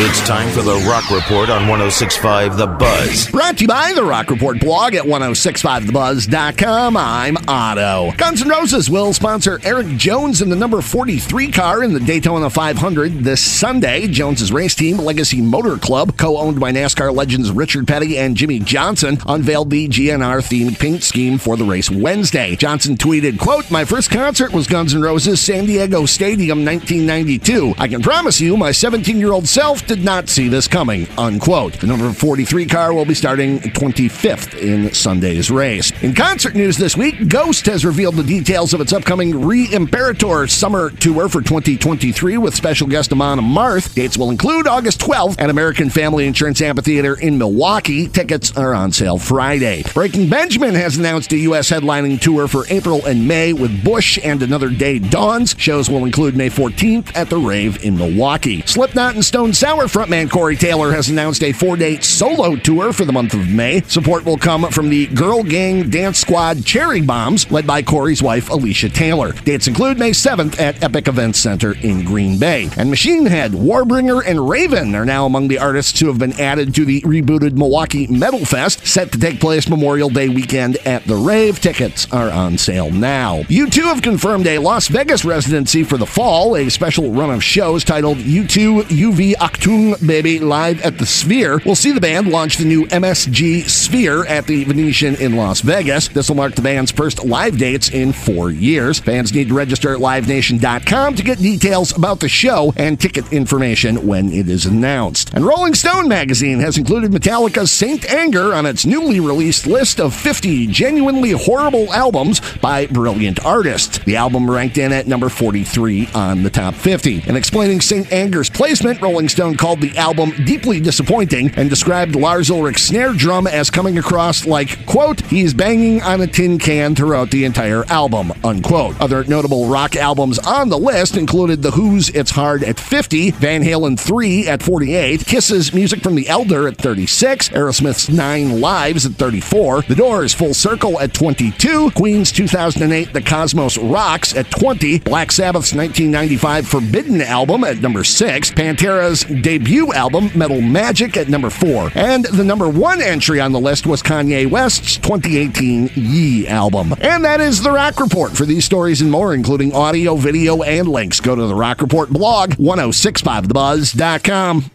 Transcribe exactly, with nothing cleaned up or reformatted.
It's time for the Rock Report on one oh six point five The Buzz. Brought to you by the Rock Report blog at one oh six point five the buzz dot com. I'm Otto. Guns N' Roses will sponsor Eric Jones in the number forty-three car in the Daytona five hundred this Sunday. Jones' race team, Legacy Motor Club, co-owned by NASCAR legends Richard Petty and Jimmy Johnson, unveiled the G N R-themed paint scheme for the race Wednesday. Johnson tweeted, quote, "My first concert was Guns N' Roses, San Diego Stadium, nineteen ninety-two. I can promise you my seventeen-year-old self did not see this coming," unquote. The number forty-three car will be starting twenty-fifth in Sunday's race. In concert news this week, Ghost has revealed the details of its upcoming Re-Imperator summer tour for twenty twenty-three with special guest Amon Marth. Dates will include August twelfth at American Family Insurance Amphitheater in Milwaukee. Tickets are on sale Friday. Breaking Benjamin has announced a U S headlining tour for April and May with Bush and Another Day Dawns. Shows will include May fourteenth at the Rave in Milwaukee. Slipknot and Stone Sour frontman Corey Taylor has announced a four-day solo tour for the month of May. Support will come from the Girl Gang Dance Squad Cherry Bombs, led by Corey's wife, Alicia Taylor. Dates include May seventh at Epic Events Center in Green Bay. And Machine Head, Warbringer, and Raven are now among the artists who have been added to the rebooted Milwaukee Metal Fest, set to take place Memorial Day weekend at the Rave. Tickets are on sale now. U two have confirmed a Las Vegas residency for the fall, a special run of shows titled U two U V October Baby Live at the Sphere. We'll see the band launch the new M S G Sphere at the Venetian in Las Vegas. This will mark the band's first live dates in four years. Fans need to register at live nation dot com to get details about the show and ticket information when it is announced. And Rolling Stone magazine has included Metallica's Saint Anger on its newly released list of fifty genuinely horrible albums by brilliant artists. The album ranked in at number forty-three on the top fifty. In explaining Saint Anger's placement, Rolling Stone called the album deeply disappointing and described Lars Ulrich's snare drum as coming across like, quote, "he's banging on a tin can throughout the entire album," unquote. Other notable rock albums on the list included The Who's It's Hard at fifty, Van Halen three at forty-eight, Kiss's Music from the Elder at thirty-six, Aerosmith's Nine Lives at thirty-four, The Doors' Full Circle at twenty-two, Queen's two thousand eight The Cosmos Rocks at twenty, Black Sabbath's nineteen ninety-five Forbidden album at number six, Pantera's debut album Metal Magic at number four, and the number one entry on the list was Kanye West's twenty eighteen Yee album. And that is the Rock Report. For these stories and more, including audio, video, and links, go to the Rock Report blog, one oh six five the buzz dot com.